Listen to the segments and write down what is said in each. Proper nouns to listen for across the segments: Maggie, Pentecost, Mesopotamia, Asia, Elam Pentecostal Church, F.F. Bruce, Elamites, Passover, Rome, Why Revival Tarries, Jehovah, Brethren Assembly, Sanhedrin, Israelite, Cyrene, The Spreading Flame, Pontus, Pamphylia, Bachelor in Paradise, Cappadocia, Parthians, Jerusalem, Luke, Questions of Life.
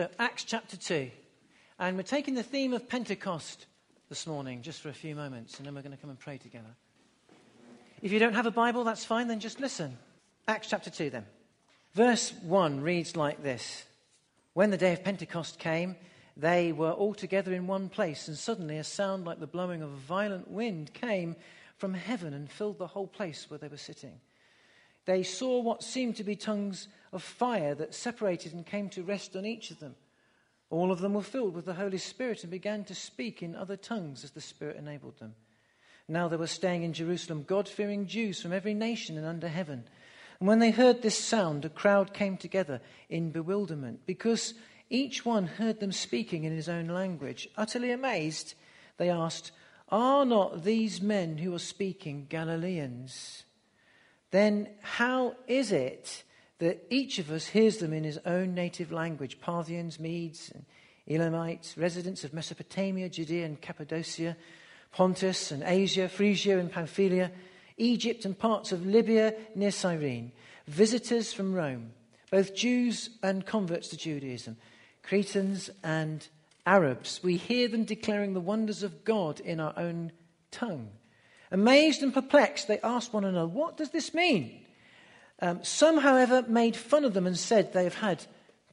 So Acts chapter 2. And we're taking the theme of Pentecost this morning, just for a few moments, and then we're going to come and pray together. If you don't have a Bible, that's fine, then just listen. Acts chapter 2 then. Verse 1 reads like this. When the day of Pentecost came, they were all together in one place, and suddenly a sound like the blowing of a violent wind came from heaven and filled the whole place where they were sitting. They saw what seemed to be tongues of fire that separated and came to rest on each of them. All of them were filled with the Holy Spirit and began to speak in other tongues as the Spirit enabled them. Now they were staying in Jerusalem, God-fearing Jews from every nation and under heaven. And when they heard this sound, a crowd came together in bewilderment, because each one heard them speaking in his own language. Utterly amazed, they asked, "Are not these men who are speaking Galileans? Then how is it that each of us hears them in his own native language? Parthians, Medes, and Elamites, residents of Mesopotamia, Judea and Cappadocia, Pontus and Asia, Phrygia and Pamphylia, Egypt and parts of Libya near Cyrene, visitors from Rome, both Jews and converts to Judaism, Cretans and Arabs. We hear them declaring the wonders of God in our own tongue." Amazed and perplexed, they asked one another, "What does this mean?" Some, however, made fun of them and said they have had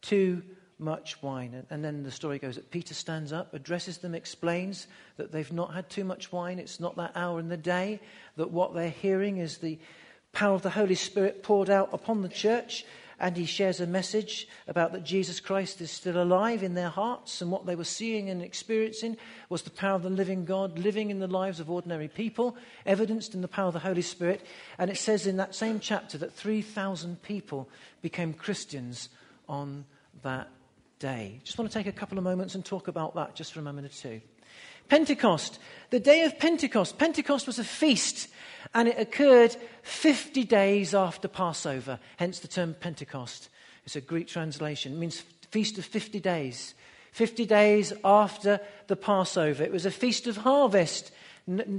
too much wine. And then the story goes that Peter stands up, addresses them, explains that they've not had too much wine. It's not that hour in the day, that what they're hearing is the power of the Holy Spirit poured out upon the church. And he shares a message about that Jesus Christ is still alive in their hearts, and what they were seeing and experiencing was the power of the living God living in the lives of ordinary people, evidenced in the power of the Holy Spirit. And it says in that same chapter that 3,000 people became Christians on that day. Just want to take a couple of moments and talk about that just for a moment or two. Pentecost, the day of Pentecost. Pentecost was a feast, and it occurred 50 days after Passover, hence the term Pentecost. It's a Greek translation. It means feast of 50 days. 50 days after the Passover. It was a feast of harvest,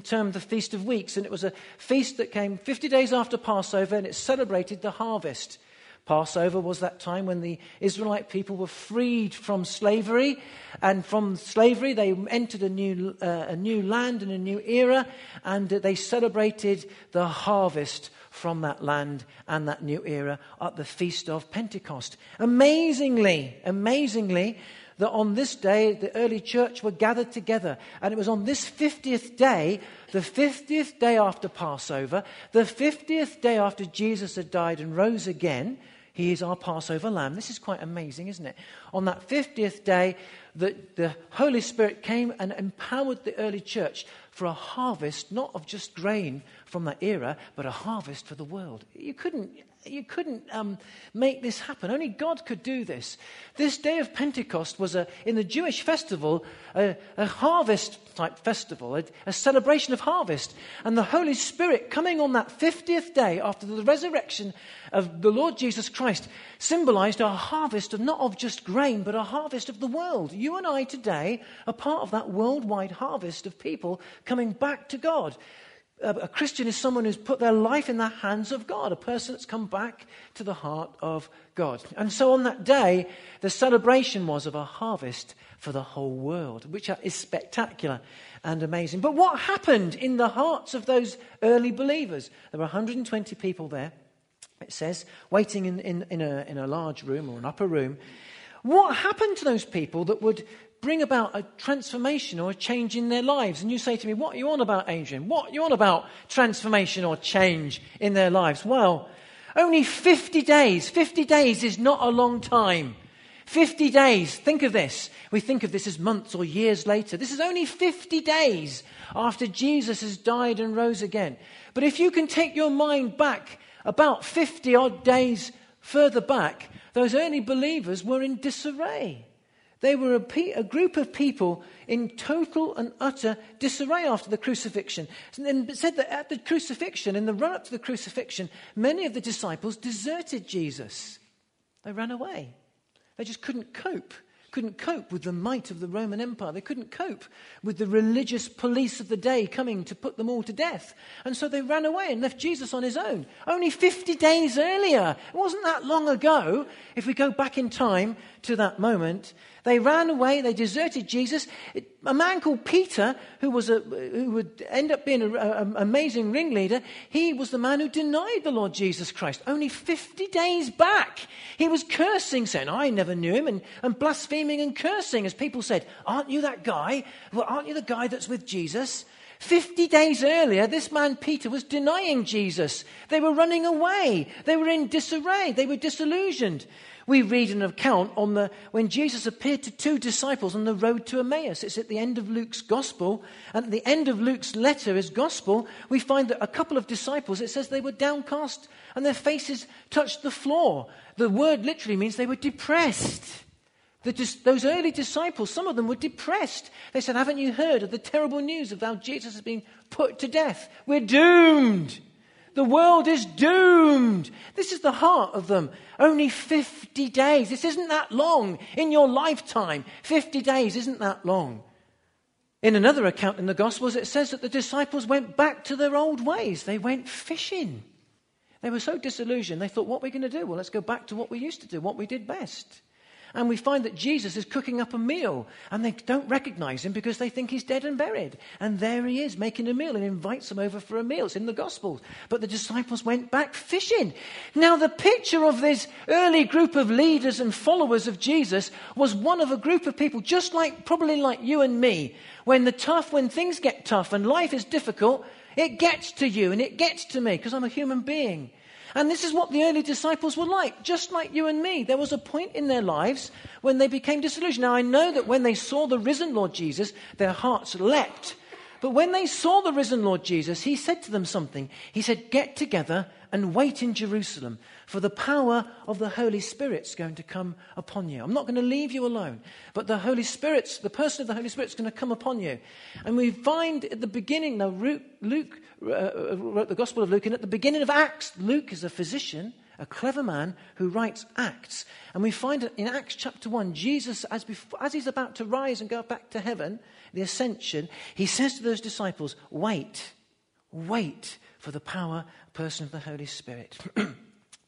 termed the Feast of Weeks, and it was a feast that came 50 days after Passover, and it celebrated the harvest. Passover was that time when the Israelite people were freed from slavery, and from slavery they entered a new land and a new era, and they celebrated the harvest from that land and that new era at the Feast of Pentecost. Amazingly, that on this day the early church were gathered together. And it was on this 50th day, the 50th day after Passover, the 50th day after Jesus had died and rose again. He is our Passover lamb. This is quite amazing, isn't it? On that 50th day, the Holy Spirit came and empowered the early church for a harvest, not of just grain from that era, but a harvest for the world. You couldn't make this happen. Only God could do this. This day of Pentecost was, in the Jewish festival, a harvest-type festival, a celebration of harvest. And the Holy Spirit coming on that 50th day after the resurrection of the Lord Jesus Christ symbolized a harvest of not of just grain, but a harvest of the world. You and I today are part of that worldwide harvest of people coming back to God. A Christian is someone who's put their life in the hands of God, a person that's come back to the heart of God. And so on that day, the celebration was of a harvest for the whole world, which is spectacular and amazing. But what happened in the hearts of those early believers? There were 120 people there, it says, waiting in a large room or an upper room. What happened to those people that would bring about a transformation or a change in their lives? And you say to me, "What are you on about, Adrian? What are you on about transformation or change in their lives?" Well, only 50 days. 50 days is not a long time. 50 days. Think of this. We think of this as months or years later. This is only 50 days after Jesus has died and rose again. But if you can take your mind back about 50 odd days further back, those early believers were in disarray. They were a group of people in total and utter disarray after the crucifixion. And it said that at the crucifixion, in the run-up to the crucifixion, many of the disciples deserted Jesus. They ran away. They just couldn't cope. couldn't cope with the might of the Roman Empire. They couldn't cope with the religious police of the day coming to put them all to death. And so they ran away and left Jesus on his own. Only 50 days earlier. It wasn't that long ago. If we go back in time to that moment, they ran away, they deserted Jesus. A man called Peter, who would end up being an amazing ringleader, he was the man who denied the Lord Jesus Christ. Only 50 days back, he was cursing, saying, I never knew him, and blaspheming and cursing, as people said, aren't you that guy? Well, aren't you the guy that's with Jesus? 50 days earlier, this man Peter was denying Jesus. They were running away. They were in disarray. They were disillusioned. We read an account when Jesus appeared to two disciples on the road to Emmaus. It's at the end of Luke's gospel. And at the end of Luke's letter, his gospel, we find that a couple of disciples, it says they were downcast and their faces touched the floor. The word literally means they were depressed. Those early disciples, some of them were depressed. They said, haven't you heard of the terrible news of how Jesus has been put to death? We're doomed. The world is doomed. This is the heart of them. Only 50 days. This isn't that long in your lifetime. 50 days isn't that long. In another account in the Gospels, it says that the disciples went back to their old ways. They went fishing. They were so disillusioned. They thought, what are we going to do? Well, let's go back to what we used to do, what we did best. And we find that Jesus is cooking up a meal, and they don't recognize him because they think he's dead and buried. And there he is making a meal and invites them over for a meal. It's in the Gospels. But the disciples went back fishing. Now, the picture of this early group of leaders and followers of Jesus was one of a group of people, just like probably like you and me, when things get tough and life is difficult, it gets to you and it gets to me because I'm a human being. And this is what the early disciples were like, just like you and me. There was a point in their lives when they became disillusioned. Now, I know that when they saw the risen Lord Jesus, their hearts leapt. But when they saw the risen Lord Jesus, he said to them something. He said, get together and wait in Jerusalem, for the power of the Holy Spirit's going to come upon you. I'm not going to leave you alone, but the person of the Holy Spirit's going to come upon you. And we find at the beginning, now Luke wrote the Gospel of Luke, and at the beginning of Acts, Luke is a physician, a clever man who writes Acts. And we find that in Acts chapter 1, Jesus, as he's about to rise and go back to heaven, the ascension, he says to those disciples, wait for the power person of the Holy Spirit.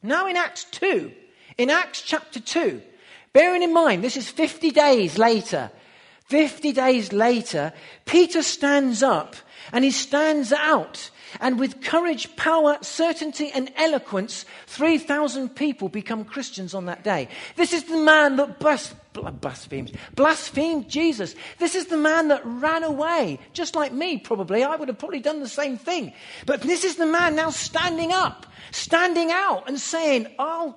Now in Acts chapter 2, bearing in mind this is 50 days later, Peter stands up and he stands out, and with courage, power, certainty and eloquence, 3,000 people become Christians on that day. This is the man that blasphemed Jesus. This is the man that ran away, just like me probably. I would have probably done the same thing. But this is the man now standing up, standing out and saying, I'll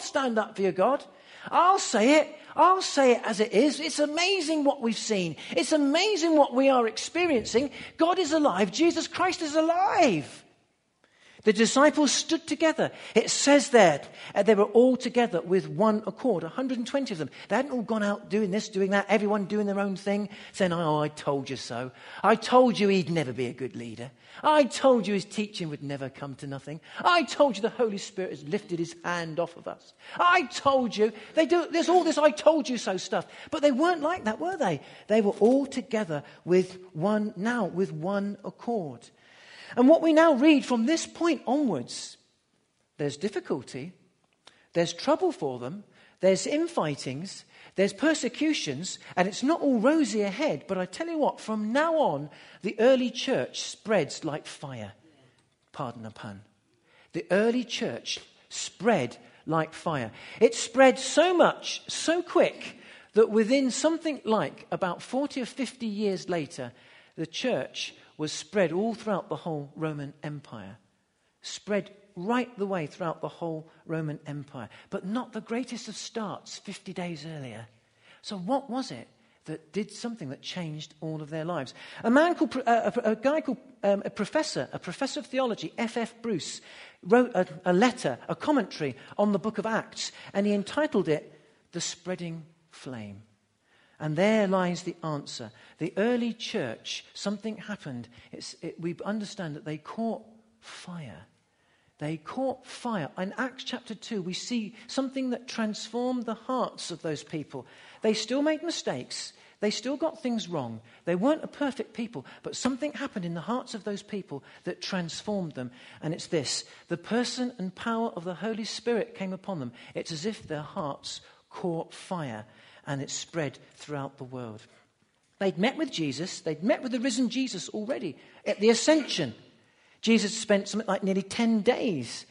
stand up for you, God. I'll say it. I'll say it as it is. It's amazing what we've seen. It's amazing what we are experiencing. God is alive. Jesus Christ is alive. The disciples stood together. It says there, they were all together with one accord, 120 of them. They hadn't all gone out doing this, doing that, everyone doing their own thing, saying, I told you so. I told you he'd never be a good leader. I told you his teaching would never come to nothing. I told you the Holy Spirit has lifted his hand off of us. I told you. There's all this I told you so stuff. But they weren't like that, were they? They were all together with one accord. And what we now read from this point onwards, there's difficulty, there's trouble for them, there's infightings, there's persecutions, and it's not all rosy ahead, but I tell you what, from now on, the early church spreads like fire. Pardon a pun. The early church spread like fire. It spread so much, so quick, that within something like about 40 or 50 years later, the church was spread all throughout the whole Roman Empire. Spread right the way throughout the whole Roman Empire. But not the greatest of starts 50 days earlier. So what was it that did something that changed all of their lives? A professor of theology, F.F. Bruce, wrote a letter, a commentary on the book of Acts, and he entitled it, The Spreading Flame. And there lies the answer. The early church, something happened. We understand that they caught fire. They caught fire. In Acts chapter 2, we see something that transformed the hearts of those people. They still made mistakes. They still got things wrong. They weren't a perfect people, but something happened in the hearts of those people that transformed them. And it's this: the person and power of the Holy Spirit came upon them. It's as if their hearts caught fire, and it spread throughout the world. They'd met with Jesus. They'd met with the risen Jesus already at the ascension. Jesus spent something like nearly 10 days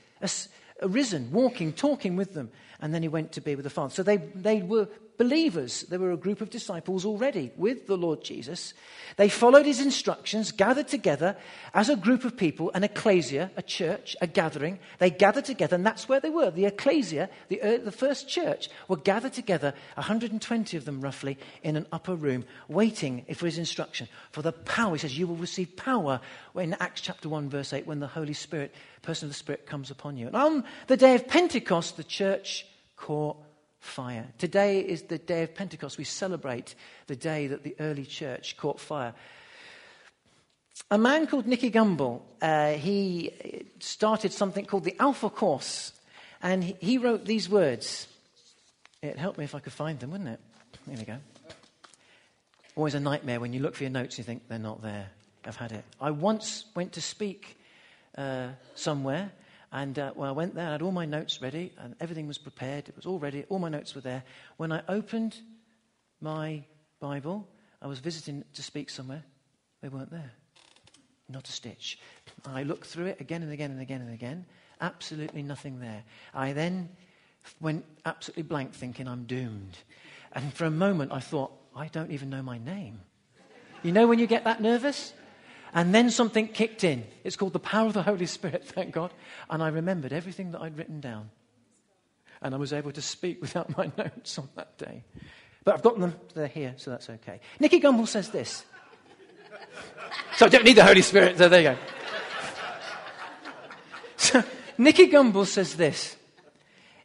arisen, walking, talking with them, and then he went to be with the Father. So they were believers. They were a group of disciples already with the Lord Jesus. They followed his instructions, gathered together as a group of people, an ecclesia, a church, a gathering. They gathered together, and that's where they were. The ecclesia, the first church, were gathered together, 120 of them roughly, in an upper room, waiting for his instruction, for the power. He says, you will receive power in Acts chapter 1, verse 8, when the Holy Spirit, person of the Spirit, comes upon you. And on the day of Pentecost, the church caught fire. Today is the day of Pentecost. We celebrate the day that the early church caught fire. A man called Nicky Gumbel, he started something called the Alpha Course, and he wrote these words. It'd help me if I could find them, wouldn't it? There we go. Always a nightmare when you look for your notes and you think they're not there. I've had it. I once went to speak somewhere. And when I went there, I had all my notes ready, and everything was prepared. It was all ready. All my notes were there. When I opened my Bible, I was visiting to speak somewhere. They weren't there. Not a stitch. I looked through it again and again and again and again. Absolutely nothing there. I then went absolutely blank, thinking I'm doomed. And for a moment, I thought, I don't even know my name. You know when you get that nervous? And then something kicked in. It's called the power of the Holy Spirit, thank God. And I remembered everything that I'd written down. And I was able to speak without my notes on that day. But I've got them, they're here, so that's okay. Nicky Gumbel says this. So I don't need the Holy Spirit, so there you go. So Nicky Gumbel says this.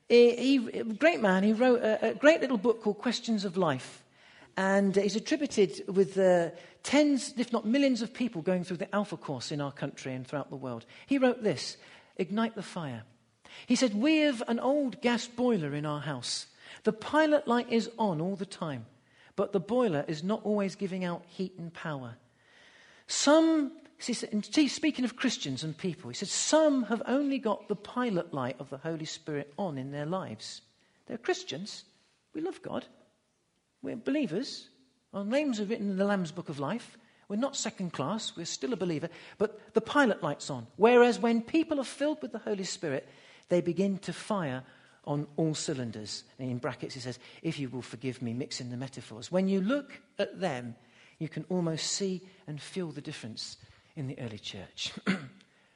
A great man, he wrote a great little book called Questions of Life. And he's attributed with tens, if not millions, of people going through the Alpha Course in our country and throughout the world. He wrote this: Ignite the fire. He said, we have an old gas boiler in our house. The pilot light is on all the time, but the boiler is not always giving out heat and power. Some, and he's speaking of Christians and people, he said, some have only got the pilot light of the Holy Spirit on in their lives. They're Christians. We love God. We're believers. Our names are written in the Lamb's Book of Life. We're not second class. We're still a believer. But the pilot light's on. Whereas when people are filled with the Holy Spirit, they begin to fire on all cylinders. And in brackets, he says, if you will forgive me, mixing the metaphors. When you look at them, you can almost see and feel the difference in the early church.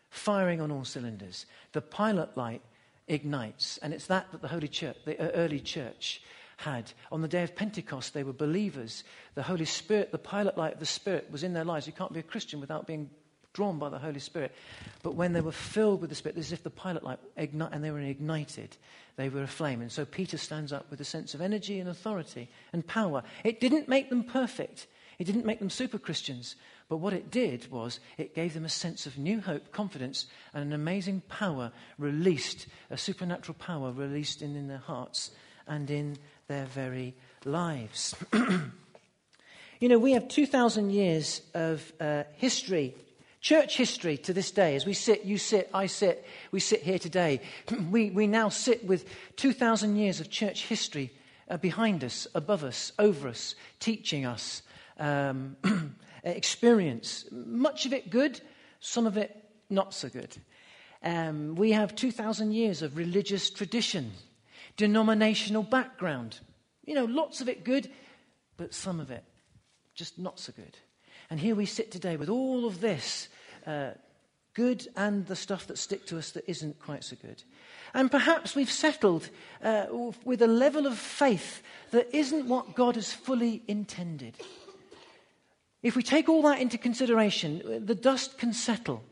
Firing on all cylinders. The pilot light ignites. And it's that the Holy Church, the early church, had. On the day of Pentecost, they were believers. The Holy Spirit, the pilot light of the Spirit, was in their lives. You can't be a Christian without being drawn by the Holy Spirit. But when they were filled with the Spirit, as if the pilot light and they were ignited, they were aflame. And so Peter stands up with a sense of energy and authority and power. It didn't make them perfect. It didn't make them super Christians. But what it did was it gave them a sense of new hope, confidence, and an amazing power released, a supernatural power released in their hearts and in their very lives. You know, we have 2,000 years of history, church history to this day. As we sit, you sit, I sit, we sit here today. We now sit with 2,000 years of church history behind us, above us, over us, teaching us experience. Much of it good, some of it not so good. We have 2,000 years of religious tradition. Denominational background. You know, lots of it good, but some of it just not so good. And here we sit today with all of this good and the stuff that stick to us that isn't quite so good. And perhaps we've settled with a level of faith that isn't what God has fully intended. If we take all that into consideration, the dust can settle.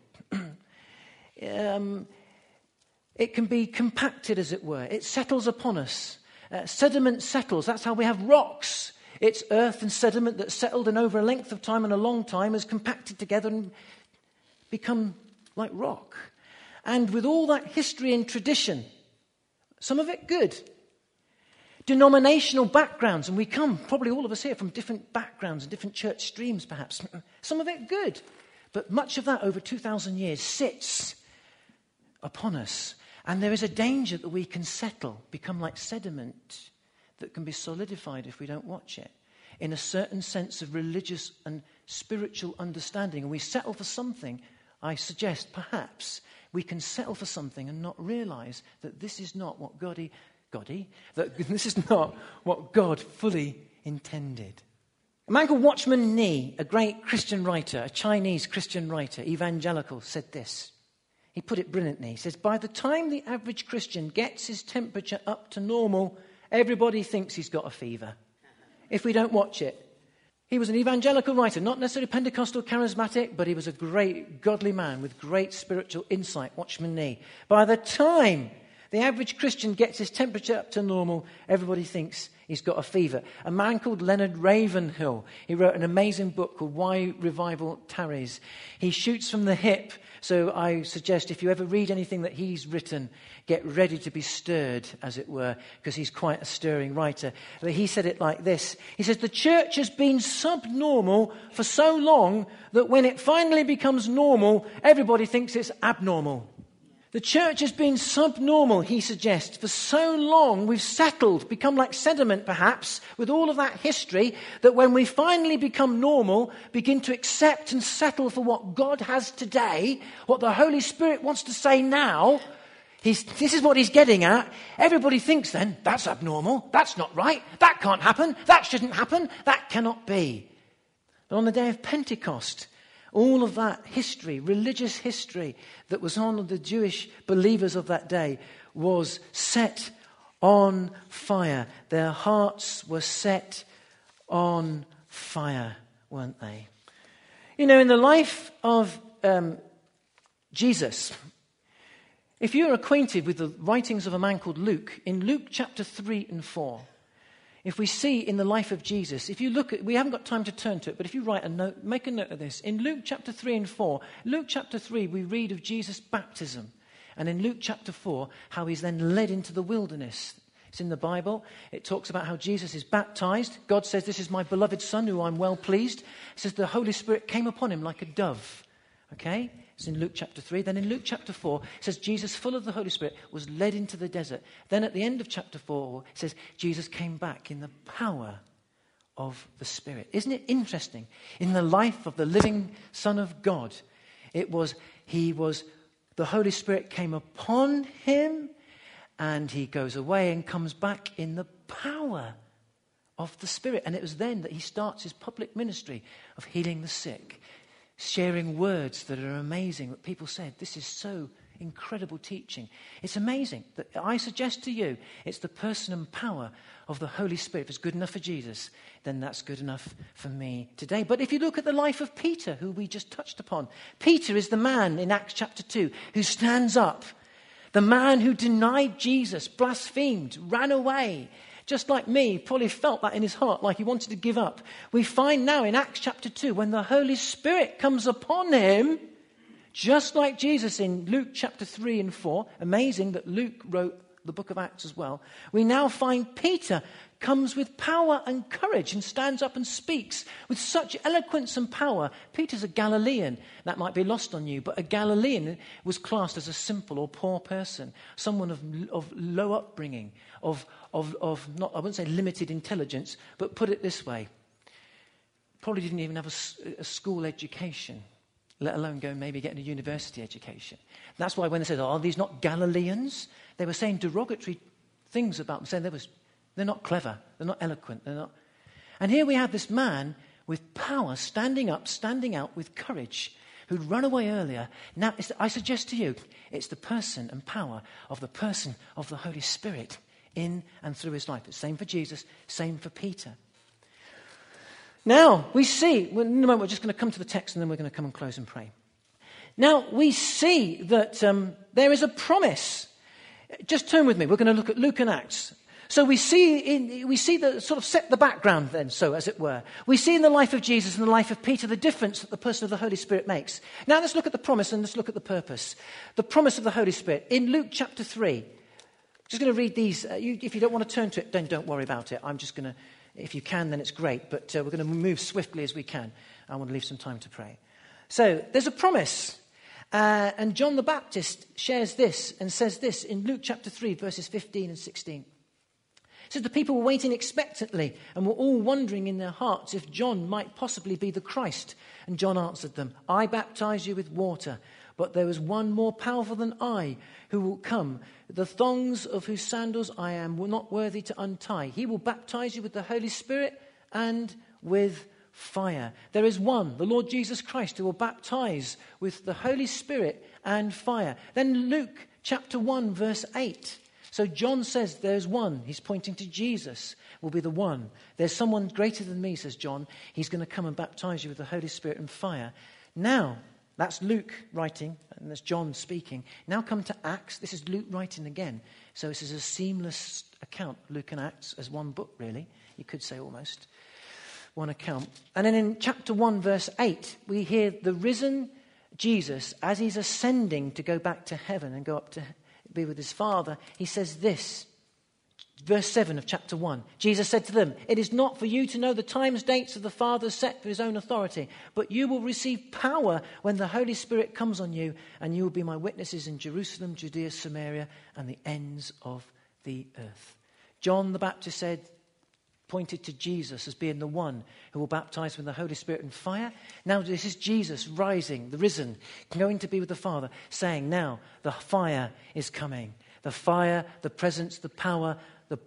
It can be compacted, as it were. It settles upon us. Sediment settles. That's how we have rocks. It's earth and sediment that settled, and over a length of time and a long time has compacted together and become like rock. And with all that history and tradition, some of it good, denominational backgrounds, and we come, probably all of us here, from different backgrounds and different church streams perhaps, some of it good, but much of that over 2,000 years sits upon us. And there is a danger that we can settle, become like sediment that can be solidified if we don't watch it, in a certain sense of religious and spiritual understanding. And we settle for something. I suggest perhaps we can settle for something and not realize that this is not what God fully intended. A man called Watchman Nee, a great Christian writer, a Chinese Christian writer, evangelical, said this. He put it brilliantly. He says, by the time the average Christian gets his temperature up to normal, everybody thinks he's got a fever, if we don't watch it. He was an evangelical writer, not necessarily Pentecostal, charismatic, but he was a great godly man with great spiritual insight, Watchman Nee. By the time the average Christian gets his temperature up to normal, everybody thinks he's got a fever. A man called Leonard Ravenhill, he wrote an amazing book called Why Revival Tarries. He shoots from the hip, so I suggest if you ever read anything that he's written, get ready to be stirred, as it were, because he's quite a stirring writer. But he said it like this. He says, the church has been subnormal for so long that when it finally becomes normal, everybody thinks it's abnormal. The church has been subnormal, he suggests, for so long we've settled, become like sediment perhaps, with all of that history, that when we finally become normal, begin to accept and settle for what God has today, what the Holy Spirit wants to say now, this is what he's getting at. Everybody thinks then, that's abnormal, that's not right, that can't happen, that shouldn't happen, that cannot be. But on the day of Pentecost, all of that history, religious history that was on the Jewish believers of that day was set on fire. Their hearts were set on fire, weren't they? You know, in the life of Jesus, if you're acquainted with the writings of a man called Luke, in Luke chapter 3 and 4, if we see in the life of Jesus, if you look at, we haven't got time to turn to it, but if you write a note, make a note of this. In Luke chapter 3 and 4, Luke chapter 3, we read of Jesus' baptism. And in Luke chapter 4, how he's then led into the wilderness. It's in the Bible. It talks about how Jesus is baptized. God says, this is my beloved son who I'm well pleased. It says the Holy Spirit came upon him like a dove. Okay? It's in Luke chapter 3. Then in Luke chapter 4, it says Jesus, full of the Holy Spirit, was led into the desert. Then at the end of chapter 4, it says Jesus came back in the power of the Spirit. Isn't it interesting? In the life of the living Son of God, the Holy Spirit came upon him, and he goes away and comes back in the power of the Spirit. And it was then that he starts his public ministry of healing the sick, sharing words that are amazing, that people said, this is so incredible teaching. It's amazing. That I suggest to you, it's the person and power of the Holy Spirit. If it's good enough for Jesus, then that's good enough for me today. But if you look at the life of Peter, who we just touched upon, Peter is the man in Acts chapter 2 who stands up, the man who denied Jesus, blasphemed, ran away. Just like me, probably felt that in his heart, like he wanted to give up. We find now in Acts chapter 2, when the Holy Spirit comes upon him, just like Jesus in Luke chapter 3 and 4, amazing that Luke wrote the book of Acts as well, we now find Peter comes with power and courage and stands up and speaks with such eloquence and power. Peter's a Galilean. That might be lost on you, but a Galilean was classed as a simple or poor person, someone of low upbringing, of not, I wouldn't say limited intelligence, but put it this way, probably didn't even have a school education, let alone go maybe getting a university education. That's why when they said, are these not Galileans? They were saying derogatory things about them, saying they're not clever, they're not eloquent, they're not. And here we have this man with power, standing up, standing out with courage, who'd run away earlier. Now, I suggest to you, it's the person and power of the person of the Holy Spirit in and through his life. It's the same for Jesus, same for Peter. Now, we see, in a moment we're just going to come to the text and then we're going to come and close and pray. Now, we see that there is a promise. Just turn with me. We're going to look at Luke and Acts. So we see sort of set the background then, so as it were. We see in the life of Jesus and the life of Peter the difference that the person of the Holy Spirit makes. Now let's look at the promise and let's look at the purpose. The promise of the Holy Spirit. In Luke chapter 3, I'm just going to read these. If you don't want to turn to it, then don't worry about it. I'm just going to, if you can, then it's great. But we're going to move swiftly as we can. I want to leave some time to pray. So there's a promise. And John the Baptist shares this and says this in Luke chapter 3, verses 15 and 16. It says, the people were waiting expectantly and were all wondering in their hearts if John might possibly be the Christ. And John answered them, I baptize you with water, but there is one more powerful than I who will come, the thongs of whose sandals I am not worthy to untie. He will baptize you with the Holy Spirit and with fire. There is one, the Lord Jesus Christ, who will baptize with the Holy Spirit and fire. Then Luke chapter 1, verse 8. So John says there's one. He's pointing to Jesus will be the one. There's someone greater than me, says John. He's going to come and baptize you with the Holy Spirit and fire. Now, that's Luke writing, and that's John speaking. Now come to Acts. This is Luke writing again. So this is a seamless account, Luke and Acts, as one book, really. You could say almost one account. And then in chapter 1, verse 8, we hear the risen Jesus, as he's ascending to go back to heaven and go up to be with his Father, he says this, verse 7 of chapter 1. Jesus said to them, it is not for you to know the times, dates of the Father set for his own authority, but you will receive power when the Holy Spirit comes on you, and you will be my witnesses in Jerusalem, Judea, Samaria, and the ends of the earth. John the Baptist said, pointed to Jesus as being the one who will baptize with the Holy Spirit and fire. Now this is Jesus rising, the risen, going to be with the Father, saying now the fire is coming. The fire, the presence, the power, the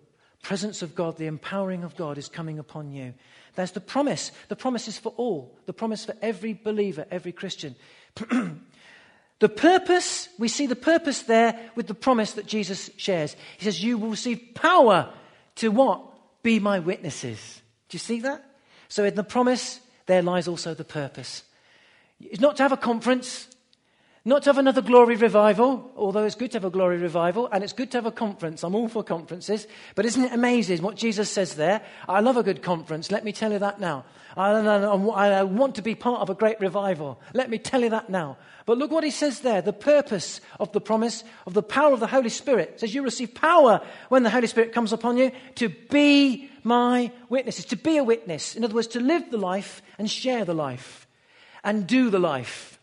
presence of God, the empowering of God is coming upon you. That's the promise. The promise is for all. The promise for every believer, every Christian. The purpose, we see the purpose there with the promise that Jesus shares. He says you will receive power to what? Be my witnesses. Do you see that? So in the promise, there lies also the purpose. It's not to have a conference, not to have another glory revival, although it's good to have a glory revival, and it's good to have a conference. I'm all for conferences. But isn't it amazing what Jesus says there? I love a good conference. Let me tell you that now. I want to be part of a great revival. Let me tell you that now. But look what he says there. The purpose of the promise of the power of the Holy Spirit. It says you receive power when the Holy Spirit comes upon you to be my witnesses. To be a witness. In other words, to live the life and share the life. And do the life.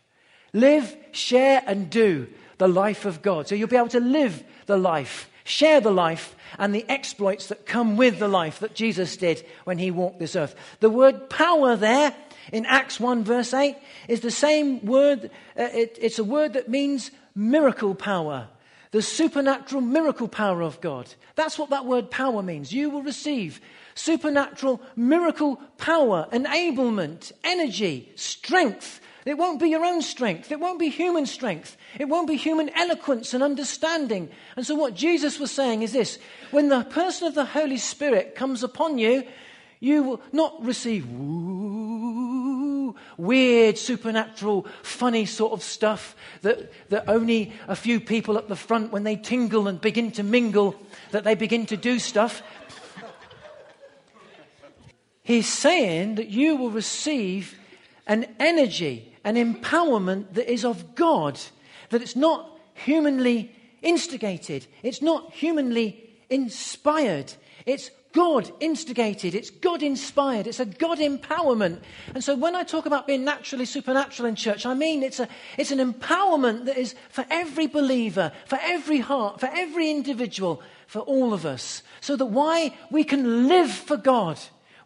Live, share, and do the life of God. So you'll be able to live the life, share the life, and the exploits that come with the life that Jesus did when he walked this earth. The word power there in Acts 1 verse 8 is the same word. It's a word that means miracle power. The supernatural miracle power of God. That's what that word power means. You will receive supernatural miracle power, enablement, energy, strength. It won't be your own strength. It won't be human strength. It won't be human eloquence and understanding. And so what Jesus was saying is this. When the person of the Holy Spirit comes upon you, you will not receive weird, supernatural, funny sort of stuff that only a few people up the front, when they tingle and begin to mingle, that they begin to do stuff. He's saying that you will receive an energy, an empowerment that is of God, that it's not humanly instigated, it's not humanly inspired, it's God instigated, it's God inspired, it's a God empowerment. And so when I talk about being naturally supernatural in church, I mean it's an empowerment that is for every believer, for every heart, for every individual, for all of us, so that why we can live for God.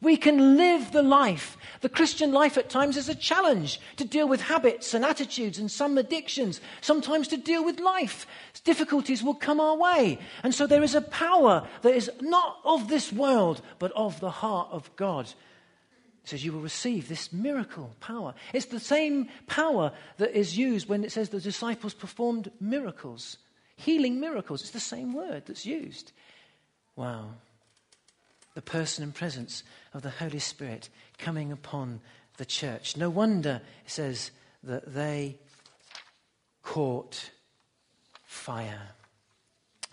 We can live the life. The Christian life at times is a challenge to deal with habits and attitudes and some addictions. Sometimes to deal with life. Difficulties will come our way. And so there is a power that is not of this world, but of the heart of God. It says you will receive this miracle power. It's the same power that is used when it says the disciples performed miracles. Healing miracles. It's the same word that's used. Wow. The person and presence of the Holy Spirit coming upon the church. No wonder it says that they caught fire.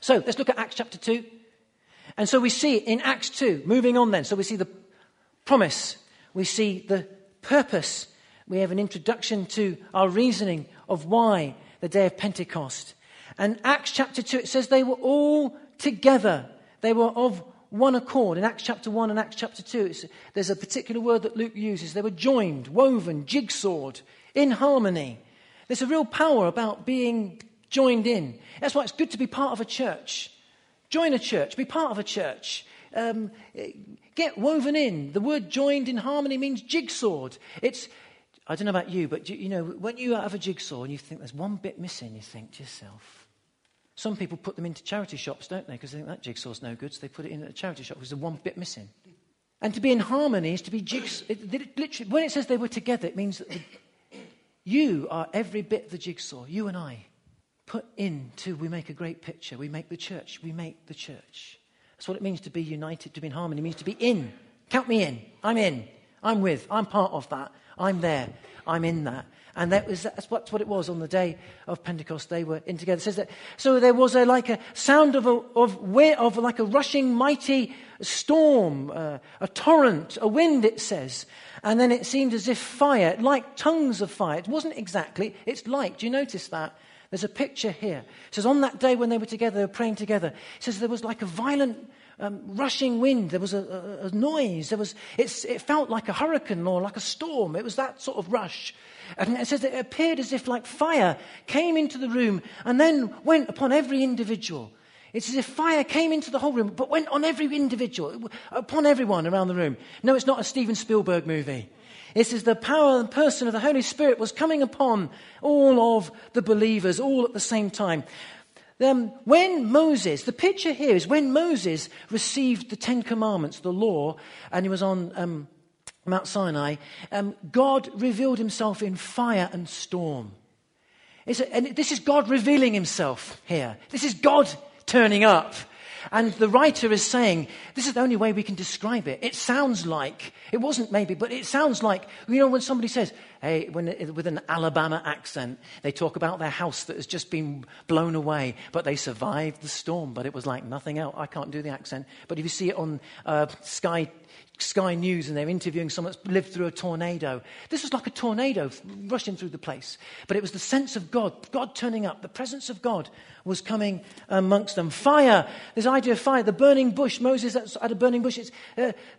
So let's look at Acts chapter 2. And so we see in Acts 2, moving on then, so we see the promise, we see the purpose, we have an introduction to our reasoning of why the day of Pentecost. And Acts chapter 2, it says they were all together. They were of one accord. In Acts chapter 1 and Acts chapter 2, there's a particular word that Luke uses. They were joined, woven, jigsawed, in harmony. There's a real power about being joined in. That's why it's good to be part of a church. Join a church, be part of a church, get woven in. The word joined in harmony means jigsawed. It's, I don't know about you, but you know, when you have a jigsaw and you think there's one bit missing, you think to yourself. Some people put them into charity shops, don't they? Because they think that jigsaw's no good, so they put it in at a charity shop because there's one bit missing. And to be in harmony is to be jigsawed. Literally, when it says they were together, it means that you are every bit of the jigsaw, you and I. Put in to, we make a great picture, we make the church, we make the church. That's what it means to be united, to be in harmony. It means to be in. Count me in, I'm with, I'm part of that, I'm there, I'm in that. And that's what it was on the day of Pentecost. They were in together. It says that, so there was a sound of like a rushing mighty storm, a torrent, a wind, it says. And then it seemed as if fire, like tongues of fire. It wasn't exactly, it's like, do you notice that? There's a picture here. It says, on that day when they were together, they were praying together. It says there was like a violent rushing wind. There was a noise. It felt like a hurricane or like a storm. It was that sort of rush. And it says that it appeared as if like fire came into the room and then went upon every individual. It's as if fire came into the whole room, but went on every individual, upon everyone around the room. No, it's not a Steven Spielberg movie. It says the power and person of the Holy Spirit was coming upon all of the believers, all at the same time. The picture here is when Moses received the Ten Commandments, the law, and he was on Mount Sinai, God revealed himself in fire and storm. And this is God revealing himself here. This is God turning up. And the writer is saying, this is the only way we can describe it. It sounds like, it wasn't maybe, but it sounds like, you know, when somebody says, hey, with an Alabama accent, they talk about their house that has just been blown away, but they survived the storm, but it was like nothing else. I can't do the accent. But if you see it on Sky News and they're interviewing someone that's lived through a tornado. This was like a tornado rushing through the place. But it was the sense of God turning up. The presence of God was coming amongst them. Fire, this idea of fire, the burning bush. Moses at a burning bush.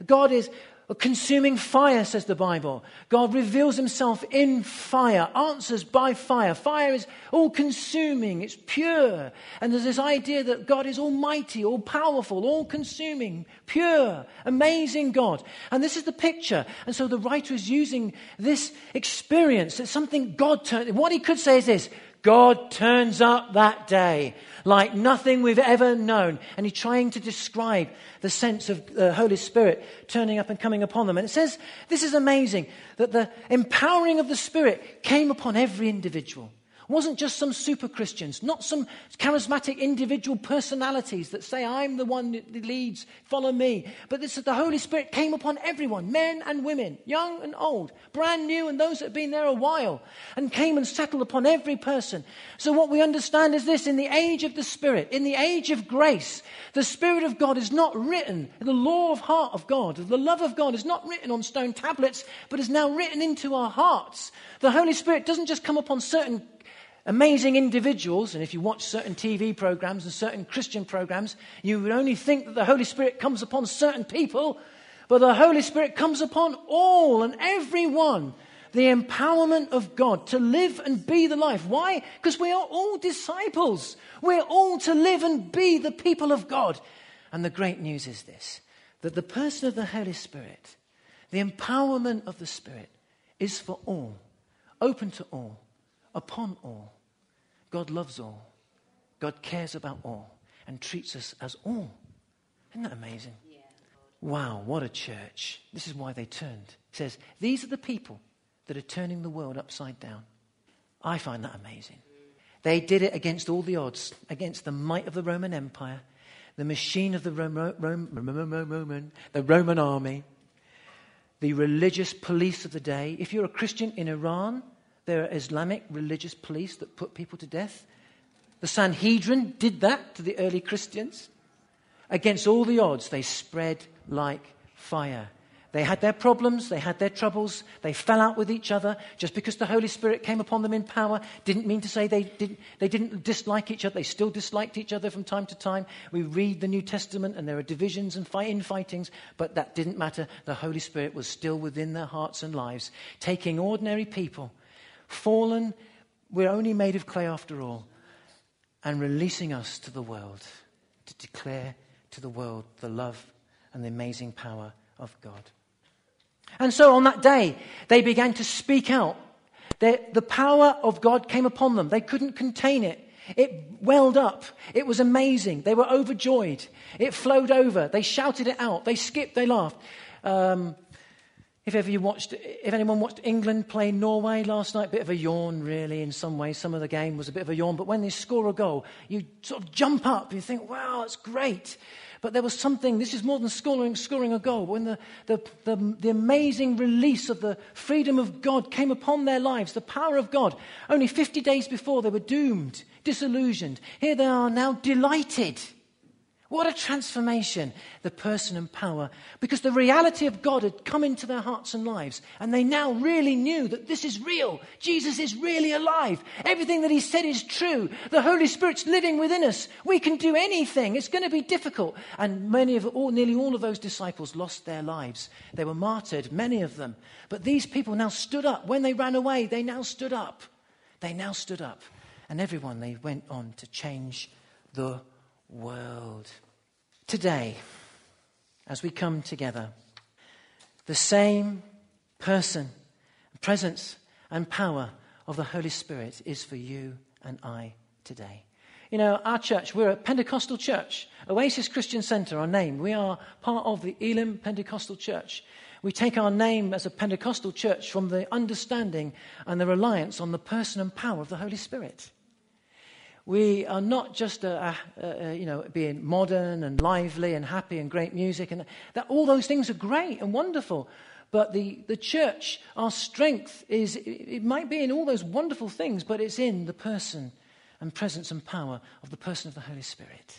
God is a consuming fire, says the Bible. God reveals himself in fire, answers by fire. Fire is all-consuming, it's pure. And there's this idea that God is almighty, all-powerful, all-consuming, pure, amazing God. And this is the picture. And so the writer is using this experience. It's something God turns... What he could say is this, God turns up that day like nothing we've ever known. And he's trying to describe the sense of the Holy Spirit turning up and coming upon them. And it says, this is amazing, that the empowering of the Spirit came upon every individual. It wasn't just some super Christians, not some charismatic individual personalities that say, I'm the one that leads, follow me. But this, the Holy Spirit came upon everyone, men and women, young and old, brand new and those that have been there a while, and came and settled upon every person. So what we understand is this, in the age of the Spirit, in the age of grace, the Spirit of God is not written, the law of heart of God, the love of God is not written on stone tablets, but is now written into our hearts. The Holy Spirit doesn't just come upon certain amazing individuals, and if you watch certain TV programs and certain Christian programs, you would only think that the Holy Spirit comes upon certain people, but the Holy Spirit comes upon all and everyone. The empowerment of God to live and be the life. Why? Because we are all disciples. We're all to live and be the people of God. And the great news is this, that the person of the Holy Spirit, the empowerment of the Spirit, is for all, open to all, upon all. God loves all. God cares about all and treats us as all. Isn't that amazing? Yeah. Wow, what a church. This is why they turned. It says, these are the people that are turning the world upside down. I find that amazing. They did it against all the odds, against the might of the Roman Empire, the machine of the Roman army, the religious police of the day. If you're a Christian in Iran, there are Islamic religious police that put people to death. The Sanhedrin did that to the early Christians. Against all the odds, they spread like fire. They had their problems, they had their troubles, they fell out with each other. Just because the Holy Spirit came upon them in power didn't mean to say they didn't dislike each other. They still disliked each other from time to time. We read the New Testament and there are divisions and infightings, but that didn't matter. The Holy Spirit was still within their hearts and lives, taking ordinary people, fallen, we're only made of clay after all, and releasing us to the world to declare to the world the love and the amazing power of God. And so on that day, they began to speak out. The power of God came upon them. They couldn't contain it. It welled up. It was amazing. They were overjoyed. It flowed over. They shouted it out. They skipped. They laughed. If anyone watched England play Norway last night, bit of a yawn really in some ways. Some of the game was a bit of a yawn. But when they score a goal, you sort of jump up. You think, wow, that's great. But there was something, this is more than scoring a goal. When the amazing release of the freedom of God came upon their lives, the power of God. Only 50 days before, they were doomed, disillusioned. Here they are now, delighted. What a transformation, the person and power. Because the reality of God had come into their hearts and lives. And they now really knew that this is real. Jesus is really alive. Everything that he said is true. The Holy Spirit's living within us. We can do anything. It's going to be difficult. And nearly all of those disciples lost their lives. They were martyred, many of them. But these people now stood up. When they ran away, they now stood up. They now stood up. And everyone, they went on to change the world. Today, as we come together, the same person, presence and power of the Holy Spirit is for you and I today. You know, our church, we're a Pentecostal church, Oasis Christian Centre, our name. We are part of the Elam Pentecostal Church. We take our name as a Pentecostal church from the understanding and the reliance on the person and power of the Holy Spirit. We are not just, being modern and lively and happy and great music. And that all those things are great and wonderful. But the church, our strength is, it might be in all those wonderful things, but it's in the person and presence and power of the person of the Holy Spirit.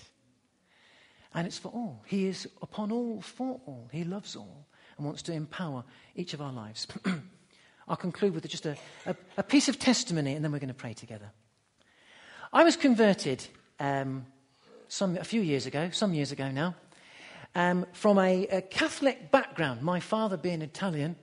And it's for all. He is upon all, for all. He loves all and wants to empower each of our lives. I'll conclude with just a piece of testimony and then we're going to pray together. I was converted some years ago now, from a Catholic background. My father being Italian,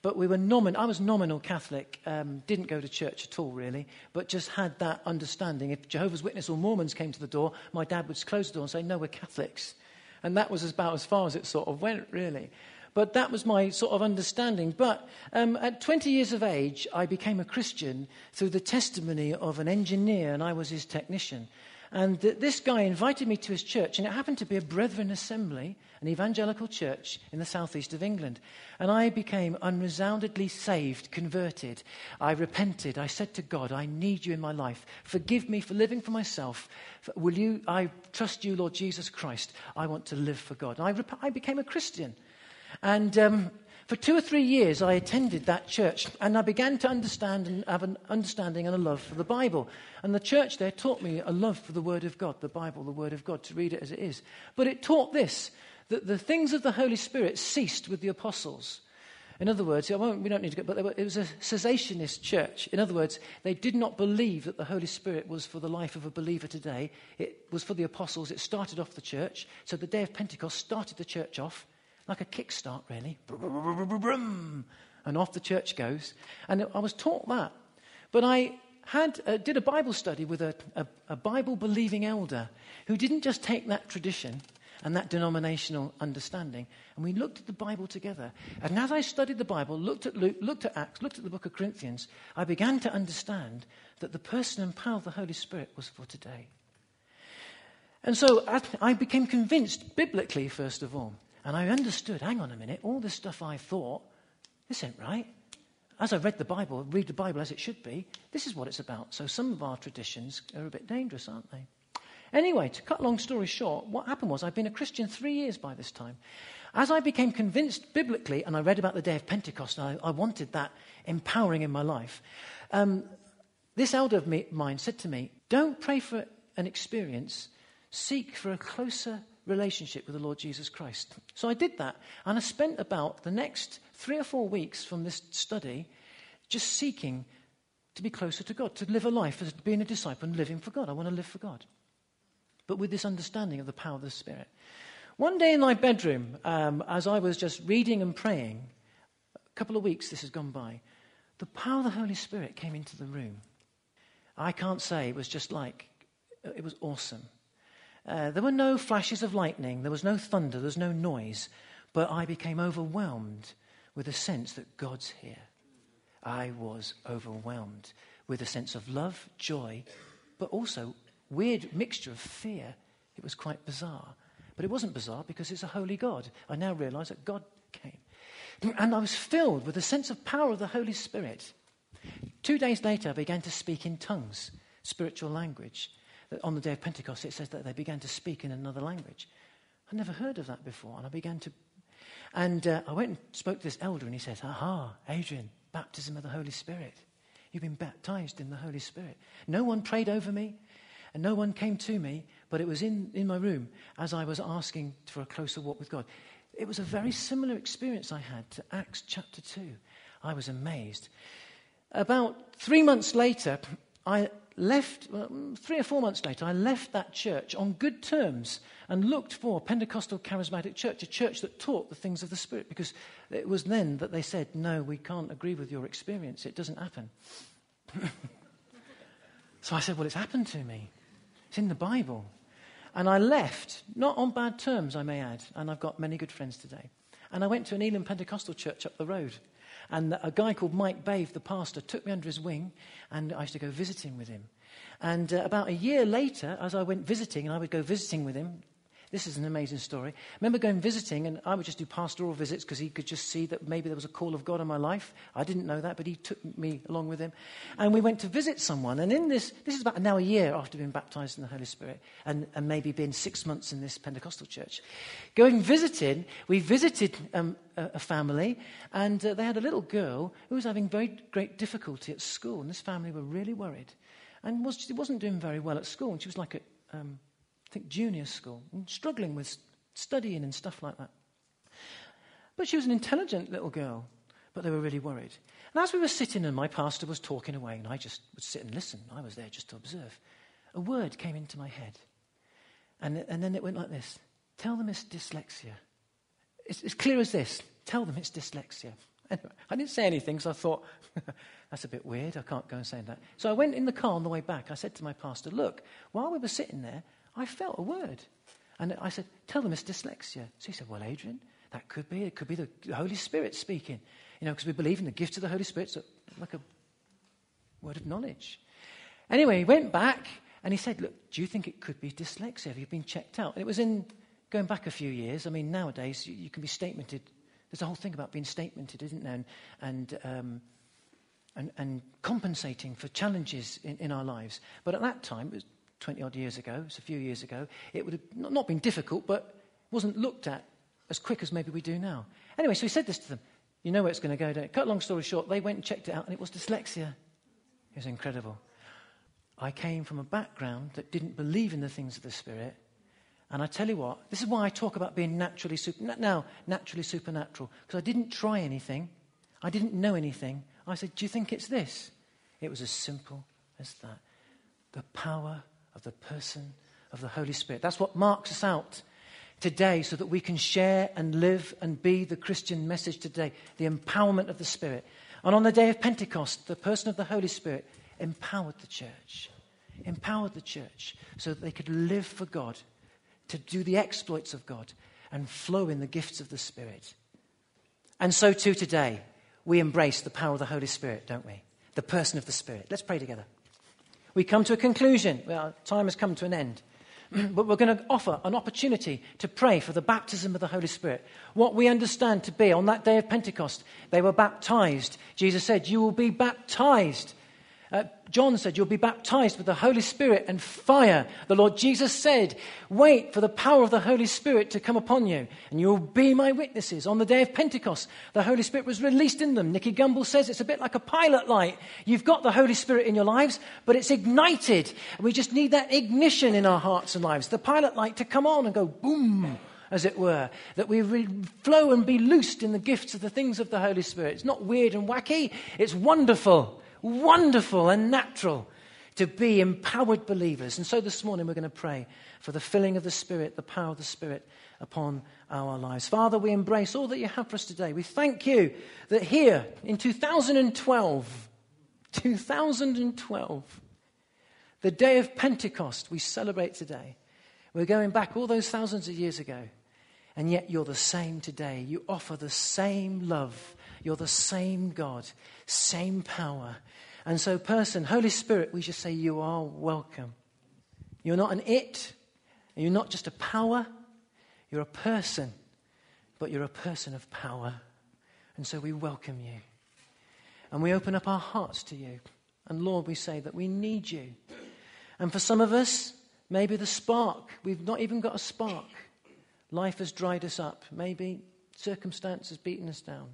but I was nominal Catholic, didn't go to church at all really, but just had that understanding. If Jehovah's Witness or Mormons came to the door, my dad would close the door and say, "No, we're Catholics," and that was about as far as it sort of went really. But that was my sort of understanding. But at 20 years of age, I became a Christian through the testimony of an engineer, and I was his technician. And this guy invited me to his church, and it happened to be a Brethren Assembly, an evangelical church in the southeast of England. And I became unresoundedly saved, converted. I repented. I said to God, "I need you in my life. Forgive me for living for myself. Will you? I trust you, Lord Jesus Christ. I want to live for God." And I became a Christian. And for 2 or 3 years, I attended that church, and I began to understand and have an understanding and a love for the Bible. And the church there taught me a love for the Word of God, the Bible, the Word of God, to read it as it is. But it taught this, that the things of the Holy Spirit ceased with the apostles. In other words, we don't need to go, but it was a cessationist church. In other words, they did not believe that the Holy Spirit was for the life of a believer today. It was for the apostles. It started off the church. So the day of Pentecost started the church off. Like a kickstart, really. And off the church goes. And I was taught that. But I did a Bible study with a Bible-believing elder who didn't just take that tradition and that denominational understanding. And we looked at the Bible together. And as I studied the Bible, looked at Luke, looked at Acts, looked at the book of Corinthians, I began to understand that the person and power of the Holy Spirit was for today. And so I became convinced biblically, first of all. And I understood, hang on a minute, all this stuff I thought, this ain't right. As I read the Bible as it should be, this is what it's about. So some of our traditions are a bit dangerous, aren't they? Anyway, to cut long story short, what happened was I'd been a Christian 3 years by this time. As I became convinced biblically, and I read about the day of Pentecost, and I wanted that empowering in my life, this elder of mine said to me, "Don't pray for an experience, seek for a closer relationship with the Lord Jesus Christ. So I did that, and I spent about the next 3 or 4 weeks from this study just seeking to be closer to God, to live a life as being a disciple and living for God. I want to live for God, but with this understanding of the power of the Spirit. One day in my bedroom, as I was just reading and praying, a couple of weeks this has gone by, the power of the Holy Spirit came into the room. I can't say it was just like, it was awesome. There were no flashes of lightning, there was no thunder, there was no noise, but I became overwhelmed with a sense that God's here. I was overwhelmed with a sense of love, joy, but also weird mixture of fear. It was quite bizarre. But it wasn't bizarre because it's a holy God. I now realise that God came. And I was filled with a sense of power of the Holy Spirit. 2 days later, I began to speak in tongues, spiritual language. On the day of Pentecost, it says that they began to speak in another language. I'd never heard of that before, and I began to... And I went and spoke to this elder, and he says, "Aha, Adrian, baptism of the Holy Spirit. You've been baptized in the Holy Spirit." No one prayed over me, and no one came to me, but it was in my room as I was asking for a closer walk with God. It was a very similar experience I had to Acts chapter 2. I was amazed. About 3 months later, I left that church on good terms and looked for a Pentecostal charismatic church, a church that taught the things of the Spirit, because it was then that they said, "No, we can't agree with your experience. It doesn't happen." So I said, "Well, it's happened to me. It's in the Bible." And I left, not on bad terms, I may add, and I've got many good friends today. And I went to an Elam Pentecostal church up the road. And a guy called Mike Bave, the pastor, took me under his wing, and I used to go visiting with him. And about a year later, as I went visiting, and I would go visiting with him, this is an amazing story. I remember going visiting, and I would just do pastoral visits because he could just see that maybe there was a call of God in my life. I didn't know that, but he took me along with him. And we went to visit someone, and in this is about now a year after being baptized in the Holy Spirit, and maybe been 6 months in this Pentecostal church. Going visiting, we visited a family, and they had a little girl who was having very great difficulty at school, and this family were really worried. And she wasn't doing very well at school, and she was like at... I think junior school, and struggling with studying and stuff like that. But she was an intelligent little girl, but they were really worried. And as we were sitting and my pastor was talking away, and I just would sit and listen, I was there just to observe, a word came into my head. And then it went like this: "Tell them it's dyslexia." It's as clear as this: "Tell them it's dyslexia." Anyway, I didn't say anything because I thought, that's a bit weird, I can't go and say that. So I went in the car on the way back, I said to my pastor, "Look, while we were sitting there, I felt a word." And I said, "Tell them it's dyslexia." So he said, "Well, Adrian, that could be. It could be the Holy Spirit speaking. You know, because we believe in the gift of the Holy Spirit. So like a word of knowledge." Anyway, he went back and he said, "Look, do you think it could be dyslexia? Have you been checked out?" And it was going back a few years. I mean, nowadays, you can be statemented. There's a whole thing about being statemented, isn't there? And compensating for challenges in our lives. But at that time, it was 20-odd years ago, it's a few years ago, it would have not been difficult, but wasn't looked at as quick as maybe we do now. Anyway, so he said this to them. "You know where it's going to go, don't you?" Cut long story short, they went and checked it out, and it was dyslexia. It was incredible. I came from a background that didn't believe in the things of the Spirit, and I tell you what, this is why I talk about being naturally supernatural, because I didn't try anything, I didn't know anything. I said, "Do you think it's this?" It was as simple as that. The power of the person of the Holy Spirit. That's what marks us out today so that we can share and live and be the Christian message today, the empowerment of the Spirit. And on the day of Pentecost, the person of the Holy Spirit empowered the church so that they could live for God, to do the exploits of God and flow in the gifts of the Spirit. And so too today, we embrace the power of the Holy Spirit, don't we? The person of the Spirit. Let's pray together. We come to a conclusion. Well, time has come to an end. But we're going to offer an opportunity to pray for the baptism of the Holy Spirit. What we understand to be on that day of Pentecost, they were baptized. Jesus said, "You will be baptized." John said, you'll be baptized with the Holy Spirit and fire. The Lord Jesus said, wait for the power of the Holy Spirit to come upon you, and you'll be my witnesses. On the day of Pentecost, the Holy Spirit was released in them. Nicky Gumbel says it's a bit like a pilot light. You've got the Holy Spirit in your lives, but it's ignited. We just need that ignition in our hearts and lives, the pilot light to come on and go boom, as it were, that we flow and be loosed in the gifts of the things of the Holy Spirit. It's not weird and wacky. It's wonderful. Wonderful and natural to be empowered believers. And so this morning we're going to pray for the filling of the Spirit, the power of the Spirit upon our lives. Father, we embrace all that you have for us today. We thank you that here in 2012, the day of Pentecost we celebrate today. We're going back all those thousands of years ago. And yet you're the same today. You offer the same love. You're the same God, same power. And so person, Holy Spirit, we just say you are welcome. You're not an it. You're not just a power. You're a person. But you're a person of power. And so we welcome you. And we open up our hearts to you. And Lord, we say that we need you. And for some of us, maybe the spark, we've not even got a spark. Life has dried us up. Maybe circumstance has beaten us down.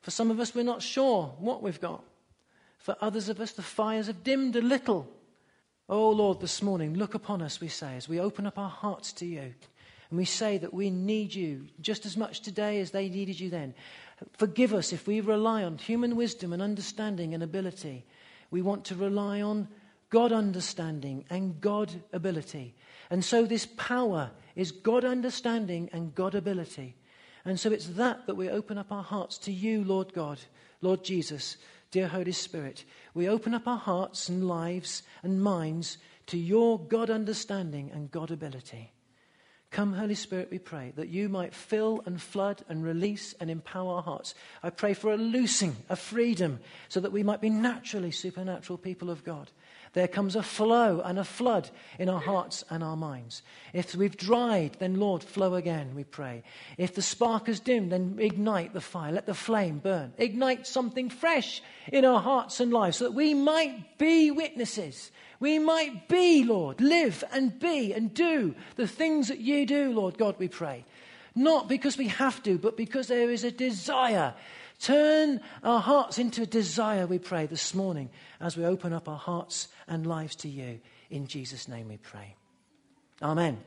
For some of us, we're not sure what we've got. For others of us, the fires have dimmed a little. Oh, Lord, this morning, look upon us, we say, as we open up our hearts to you. And we say that we need you just as much today as they needed you then. Forgive us if we rely on human wisdom and understanding and ability. We want to rely on God understanding and God ability. And so this power is God understanding and God ability. And so it's that we open up our hearts to you, Lord God, Lord Jesus, dear Holy Spirit. We open up our hearts and lives and minds to your God understanding and God ability. Come, Holy Spirit, we pray that you might fill and flood and release and empower our hearts. I pray for a loosing, a freedom, so that we might be naturally supernatural people of God. There comes a flow and a flood in our hearts and our minds. If we've dried, then Lord, flow again, we pray. If the spark is dimmed, then ignite the fire. Let the flame burn. Ignite something fresh in our hearts and lives so that we might be witnesses. We might be, Lord, live and be and do the things that you do, Lord God, we pray. Not because we have to, but because there is a desire. Turn our hearts into a desire, we pray, this morning as we open up our hearts and lives to you. In Jesus' name we pray. Amen.